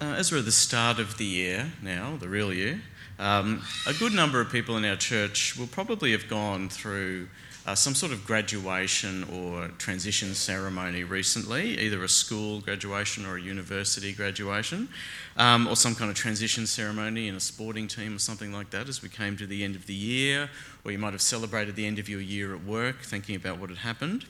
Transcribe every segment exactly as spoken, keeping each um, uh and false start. uh, as we're at the start of the year now, the real year, um, a good number of people in our church will probably have gone through uh, some sort of graduation or transition ceremony recently, either a school graduation or a university graduation, um, or some kind of transition ceremony in a sporting team or something like that as we came to the end of the year, or you might have celebrated the end of your year at work thinking about what had happened.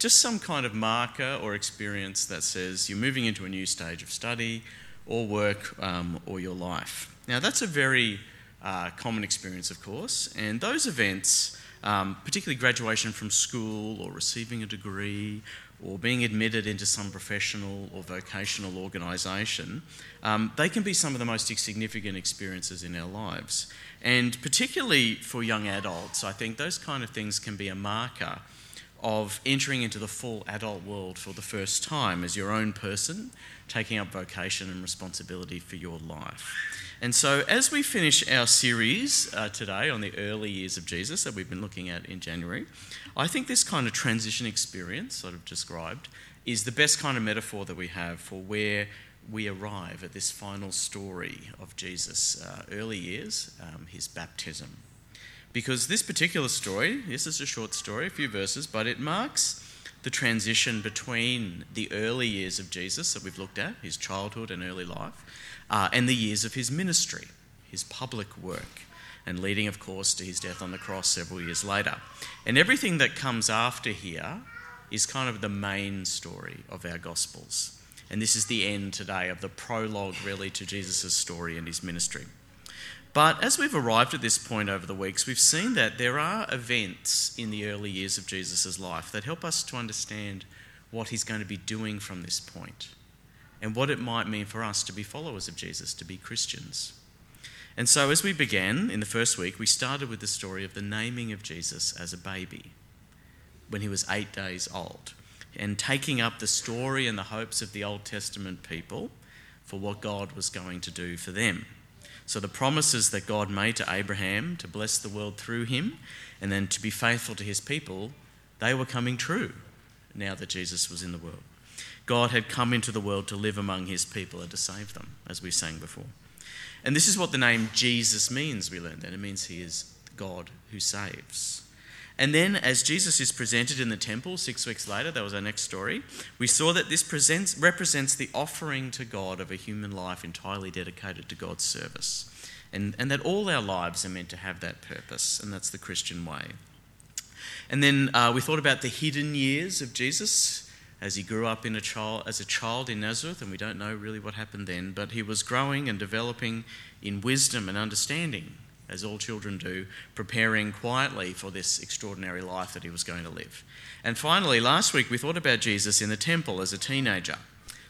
Just some kind of marker or experience that says you're moving into a new stage of study or work um, or your life. Now, that's a very uh, common experience, of course, and those events, um, particularly graduation from school or receiving a degree or being admitted into some professional or vocational organisation, um, they can be some of the most significant experiences in our lives. And particularly for young adults, I think those kind of things can be a marker of entering into the full adult world for the first time as your own person, taking up vocation and responsibility for your life. And so as we finish our series uh, today on the early years of Jesus that we've been looking at in January, I think this kind of transition experience that I've described is the best kind of metaphor that we have for where we arrive at this final story of Jesus' uh, early years, um, his baptism. Because this particular story, this is a short story, a few verses, but it marks the transition between the early years of Jesus that we've looked at, his childhood and early life, uh, and the years of his ministry, his public work, and leading, of course, to his death on the cross several years later. And everything that comes after here is kind of the main story of our Gospels. And this is the end today of the prologue, really, to Jesus' story and his ministry. But as we've arrived at this point over the weeks, we've seen that there are events in the early years of Jesus' life that help us to understand what he's going to be doing from this point and what it might mean for us to be followers of Jesus, to be Christians. And so as we began in the first week, we started with the story of the naming of Jesus as a baby when he was eight days old and taking up the story and the hopes of the Old Testament people for what God was going to do for them. So the promises that God made to Abraham to bless the world through him and then to be faithful to his people, they were coming true now that Jesus was in the world. God had come into the world to live among his people and to save them, as we sang before. And this is what the name Jesus means, we learned that. It means he is God who saves. And then as Jesus is presented in the temple six weeks later, that was our next story, we saw that this presents, represents the offering to God of a human life entirely dedicated to God's service. And, and that all our lives are meant to have that purpose, and that's the Christian way. And then uh, we thought about the hidden years of Jesus as he grew up in a child, as a child in Nazareth, and we don't know really what happened then, but he was growing and developing in wisdom and understanding, as all children do, preparing quietly for this extraordinary life that he was going to live. And finally, last week we thought about Jesus in the temple as a teenager,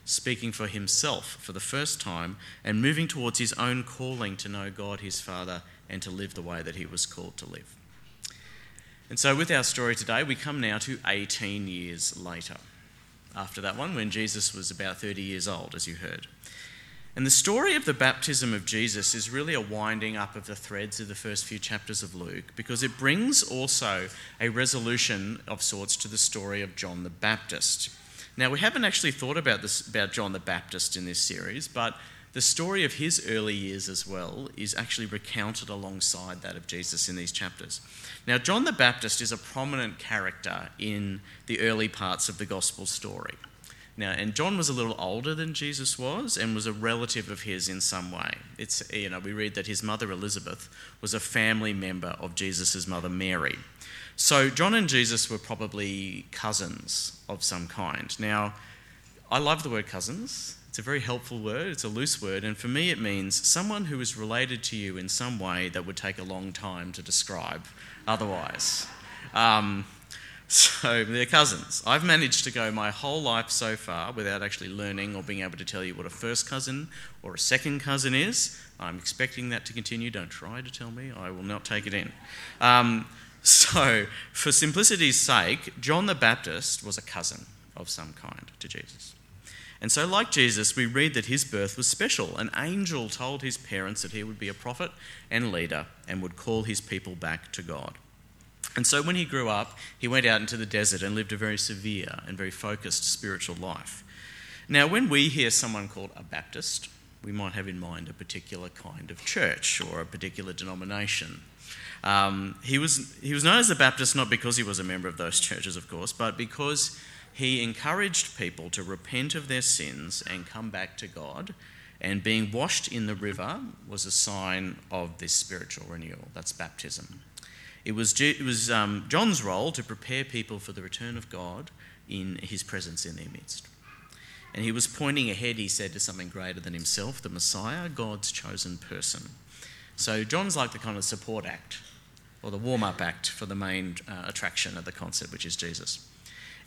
speaking for himself for the first time and moving towards his own calling to know God, his Father, and to live the way that he was called to live. And so with our story today, we come now to eighteen years later, after that one when Jesus was about thirty years old, as you heard. And the story of the baptism of Jesus is really a winding up of the threads of the first few chapters of Luke, because it brings also a resolution of sorts to the story of John the Baptist. Now, we haven't actually thought about this, about John the Baptist in this series, but the story of his early years as well is actually recounted alongside that of Jesus in these chapters. Now, John the Baptist is a prominent character in the early parts of the gospel story. Now, and John was a little older than Jesus was and was a relative of his in some way. It's, you know, we read that his mother Elizabeth was a family member of Jesus' mother Mary. So John and Jesus were probably cousins of some kind. Now, I love the word cousins. It's a very helpful word. It's a loose word. And for me, it means someone who is related to you in some way that would take a long time to describe otherwise. Um... So they're cousins. I've managed to go my whole life so far without actually learning or being able to tell you what a first cousin or a second cousin is. I'm expecting that to continue. Don't try to tell me. I will not take it in. Um, so for simplicity's sake, John the Baptist was a cousin of some kind to Jesus. And so like Jesus, we read that his birth was special. An angel told his parents that he would be a prophet and leader and would call his people back to God. And so when he grew up, he went out into the desert and lived a very severe and very focused spiritual life. Now, when we hear someone called a Baptist we might have in mind a particular kind of church or a particular denomination. Um, he was he was known as a Baptist not because he was a member of those churches, of course, but because he encouraged people to repent of their sins and come back to God, and being washed in the river was a sign of this spiritual renewal. That's baptism. It was it was um, John's role to prepare people for the return of God in his presence in their midst. And he was pointing ahead, he said, to something greater than himself, the Messiah, God's chosen person. So John's like the kind of support act or the warm-up act for the main uh, attraction of the concert, which is Jesus.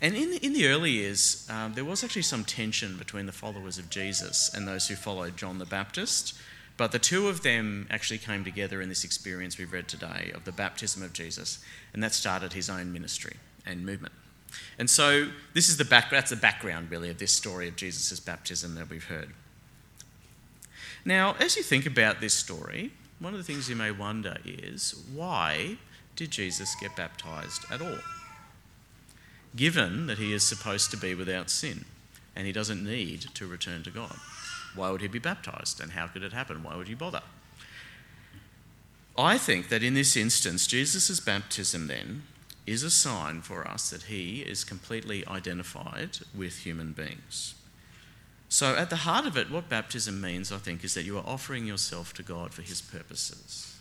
And in, in the early years, um, there was actually some tension between the followers of Jesus and those who followed John the Baptist, but the two of them actually came together in this experience we've read today of the baptism of Jesus, and that started his own ministry and movement. And so this is the back, that's the background, really, of this story of Jesus' baptism that we've heard. Now, as you think about this story, one of the things you may wonder is, why did Jesus get baptised at all? Given that he is supposed to be without sin and he doesn't need to return to God, why would he be baptised and how could it happen? Why would he bother? I think that in this instance, Jesus' baptism then is a sign for us that he is completely identified with human beings. So at the heart of it, what baptism means, I think, is that you are offering yourself to God for his purposes.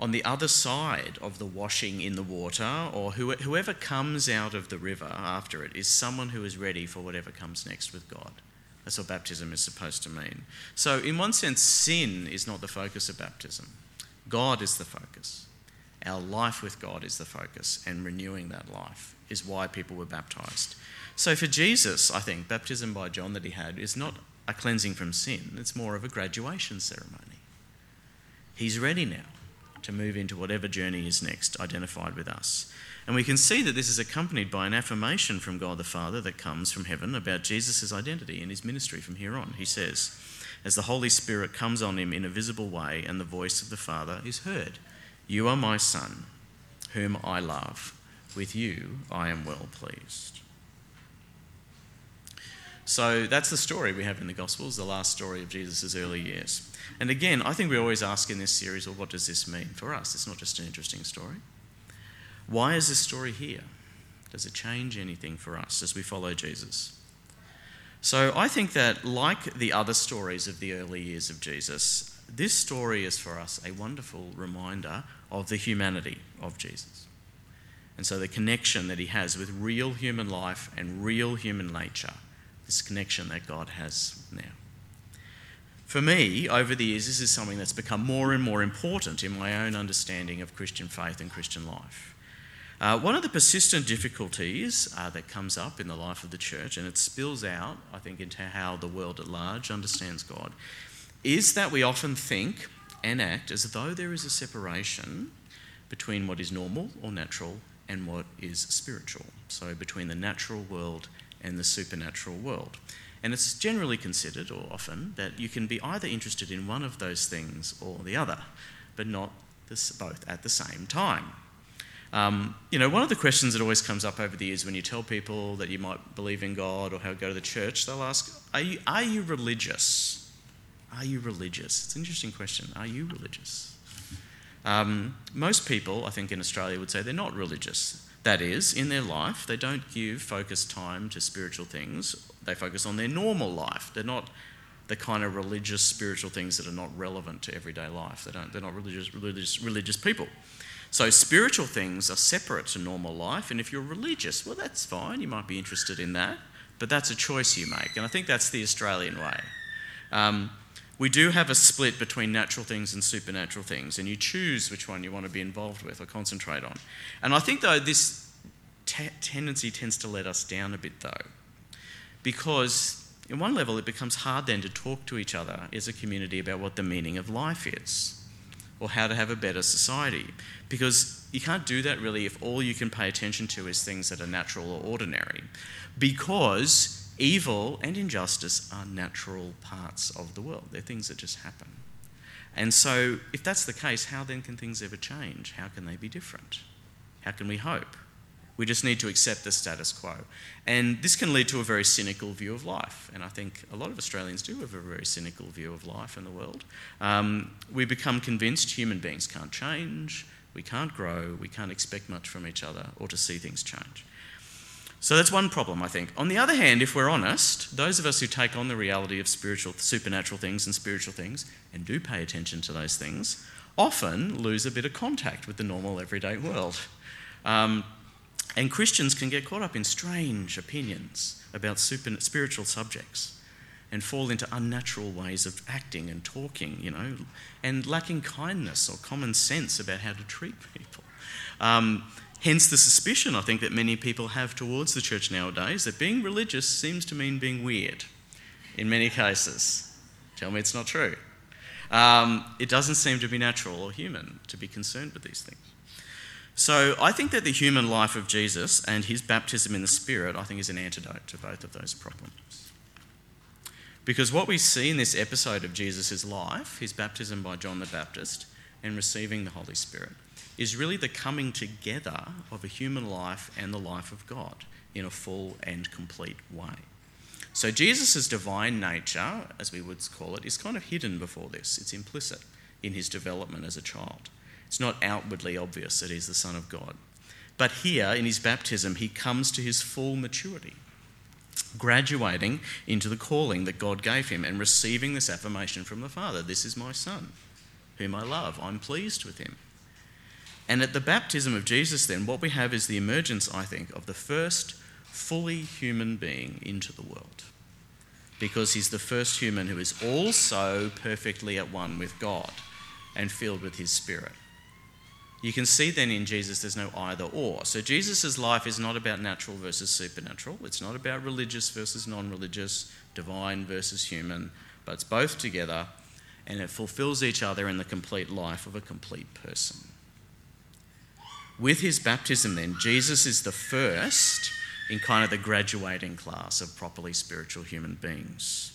On the other side of the washing in the water, or whoever comes out of the river after it, is someone who is ready for whatever comes next with God. That's what baptism is supposed to mean. So in one sense, sin is not the focus of baptism. God is the focus. Our life with God is the focus, and renewing that life is why people were baptised. So for Jesus, I think, baptism by John that he had is not a cleansing from sin. It's more of a graduation ceremony. He's ready now to move into whatever journey is next, identified with us. And we can see that this is accompanied by an affirmation from God the Father that comes from heaven about Jesus' identity and his ministry from here on. He says, as the Holy Spirit comes on him in a visible way and the voice of the Father is heard, "You are my Son, whom I love. With you I am well pleased." So that's the story we have in the Gospels, the last story of Jesus' early years. And again, I think we always ask in this series, well, what does this mean for us? It's not just an interesting story. Why is this story here? Does it change anything for us as we follow Jesus? So I think that, like the other stories of the early years of Jesus, this story is for us a wonderful reminder of the humanity of Jesus. And so the connection that he has with real human life and real human nature, this connection that God has now. For me, over the years, this is something that's become more and more important in my own understanding of Christian faith and Christian life. Uh, one of the persistent difficulties uh, that comes up in the life of the church, and it spills out, I think, into how the world at large understands God, is that we often think and act as though there is a separation between what is normal or natural and what is spiritual. So between the natural world and the supernatural world. And it's generally considered, or often, that you can be either interested in one of those things or the other, but not this, both at the same time. Um, you know, one of the questions that always comes up over the years when you tell people that you might believe in God or how to go to the church, they'll ask, are you, are you religious? Are you religious? It's an interesting question. Are you religious? Um, most people, I think, in Australia would say they're not religious. That is, in their life, they don't give focused time to spiritual things. They focus on their normal life. They're not the kind of religious, spiritual things that are not relevant to everyday life. They don't, they're not religious, religious, religious people. So spiritual things are separate to normal life, and if you're religious, well, that's fine. You might be interested in that, but that's a choice you make, and I think that's the Australian way. Um, we do have a split between natural things and supernatural things, and you choose which one you want to be involved with or concentrate on. And I think, though, this te- tendency tends to let us down a bit, though, because on one level it becomes hard then to talk to each other as a community about what the meaning of life is or how to have a better society, because you can't do that really if all you can pay attention to is things that are natural or ordinary, because evil and injustice are natural parts of the world. They're things that just happen. And so if that's the case, how then can things ever change? How can they be different? How can we hope? We just need to accept the status quo. And this can lead to a very cynical view of life. And I think a lot of Australians do have a very cynical view of life and the world. Um, we become convinced human beings can't change, we can't grow, we can't expect much from each other or to see things change. So that's one problem, I think. On the other hand, if we're honest, those of us who take on the reality of spiritual, supernatural things and spiritual things and do pay attention to those things often lose a bit of contact with the normal everyday world. Um, and Christians can get caught up in strange opinions about super, spiritual subjects and fall into unnatural ways of acting and talking, you know, and lacking kindness or common sense about how to treat people. Um, Hence the suspicion, I think, that many people have towards the church nowadays that being religious seems to mean being weird in many cases. Tell me it's not true. Um, it doesn't seem to be natural or human to be concerned with these things. So I think that the human life of Jesus and his baptism in the Spirit, I think, is an antidote to both of those problems. Because what we see in this episode of Jesus' life, his baptism by John the Baptist and receiving the Holy Spirit, is really the coming together of a human life and the life of God in a full and complete way. So Jesus' divine nature, as we would call it, is kind of hidden before this. It's implicit in his development as a child. It's not outwardly obvious that he's the Son of God. But here, in his baptism, he comes to his full maturity, graduating into the calling that God gave him and receiving this affirmation from the Father, "This is my Son, whom I love. I'm pleased with him." And at the baptism of Jesus then, what we have is the emergence, I think, of the first fully human being into the world. Because he's the first human who is also perfectly at one with God and filled with his Spirit. You can see then in Jesus there's no either or. So Jesus' life is not about natural versus supernatural. It's not about religious versus non-religious, divine versus human. But it's both together, and it fulfills each other in the complete life of a complete person. With his baptism then, Jesus is the first in kind of the graduating class of properly spiritual human beings,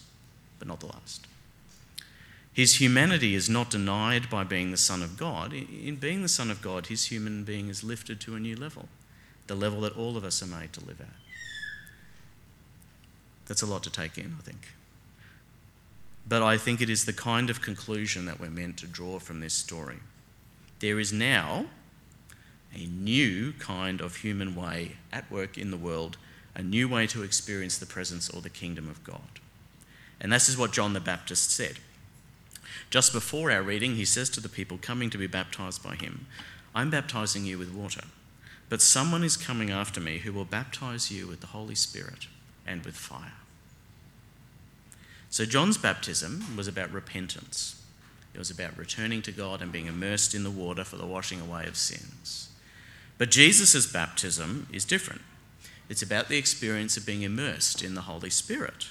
but not the last. His humanity is not denied by being the Son of God. In being the Son of God, his human being is lifted to a new level, the level that all of us are made to live at. That's a lot to take in, I think. But I think it is the kind of conclusion that we're meant to draw from this story. There is now a new kind of human way at work in the world, a new way to experience the presence or the kingdom of God. And this is what John the Baptist said. Just before our reading, he says to the people coming to be baptised by him, "I'm baptising you with water, but someone is coming after me who will baptise you with the Holy Spirit and with fire." So John's baptism was about repentance. It was about returning to God and being immersed in the water for the washing away of sins. But Jesus' baptism is different. It's about the experience of being immersed in the Holy Spirit,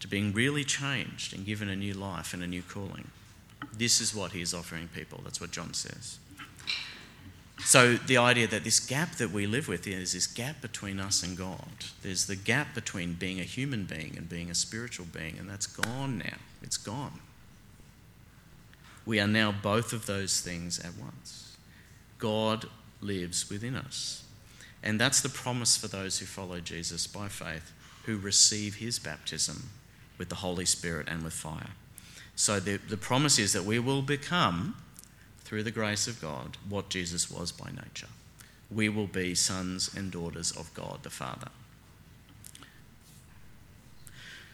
to being really changed and given a new life and a new calling. This is what he is offering people. That's what John says. So the idea that this gap that we live with is this gap between us and God. There's the gap between being a human being and being a spiritual being, and that's gone now. It's gone. We are now both of those things at once. God lives within us. And that's the promise for those who follow Jesus by faith, who receive his baptism with the Holy Spirit and with fire. So the, the promise is that we will become, through the grace of God, what Jesus was by nature. We will be sons and daughters of God the Father.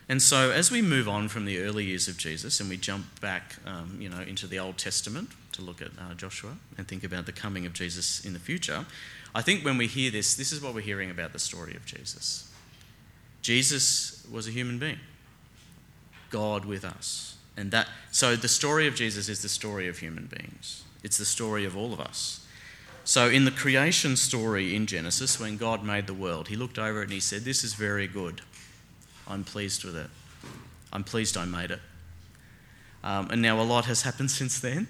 And so as we move on from the early years of Jesus and we jump back um, you know, into the Old Testament to look at uh, Joshua and think about the coming of Jesus in the future, I think when we hear this, this is what we're hearing about the story of Jesus. Jesus was a human being, God with us. And that, so the story of Jesus is the story of human beings. It's the story of all of us. So in the creation story in Genesis, when God made the world, he looked over it and he said, "This is very good. I'm pleased with it. I'm pleased I made it." Um, and now a lot has happened since then.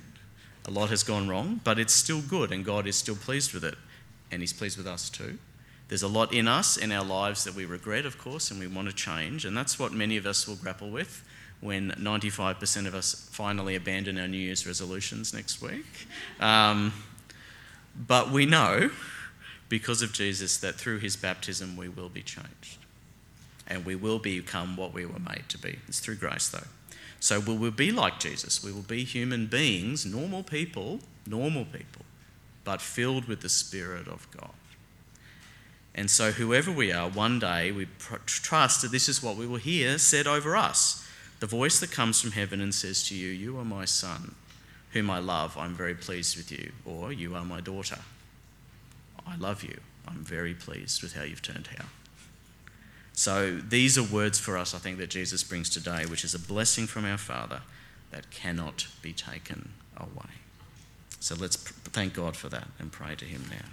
A lot has gone wrong, but it's still good and God is still pleased with it. And he's pleased with us too. There's a lot in us, in our lives, that we regret, of course, and we want to change. And that's what many of us will grapple with when ninety-five percent of us finally abandon our New Year's resolutions next week. Um, but we know because of Jesus, that through his baptism we will be changed. And we will become what we were made to be. It's through grace, though. So we will be like Jesus. We will be human beings, normal people, normal people, but filled with the Spirit of God. And so whoever we are, one day we trust that this is what we will hear said over us. The voice that comes from heaven and says to you, "You are my son, whom I love. I'm very pleased with you." Or, "You are my daughter. I love you. I'm very pleased with how you've turned out." So these are words for us, I think, that Jesus brings today, which is a blessing from our Father that cannot be taken away. So let's thank God for that and pray to him now.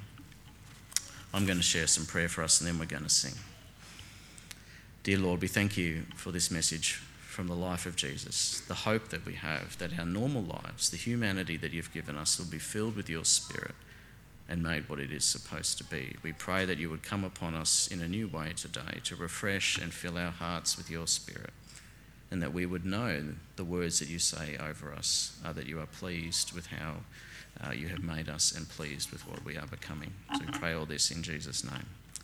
I'm going to share some prayer for us and then we're going to sing. Dear Lord, we thank you for this message from the life of Jesus, the hope that we have that our normal lives, the humanity that you've given us, will be filled with your Spirit and made what it is supposed to be. We pray that you would come upon us in a new way today to refresh and fill our hearts with your Spirit, and that we would know the words that you say over us are that you are pleased with how uh, you have made us and pleased with what we are becoming. So we pray all this in Jesus' name.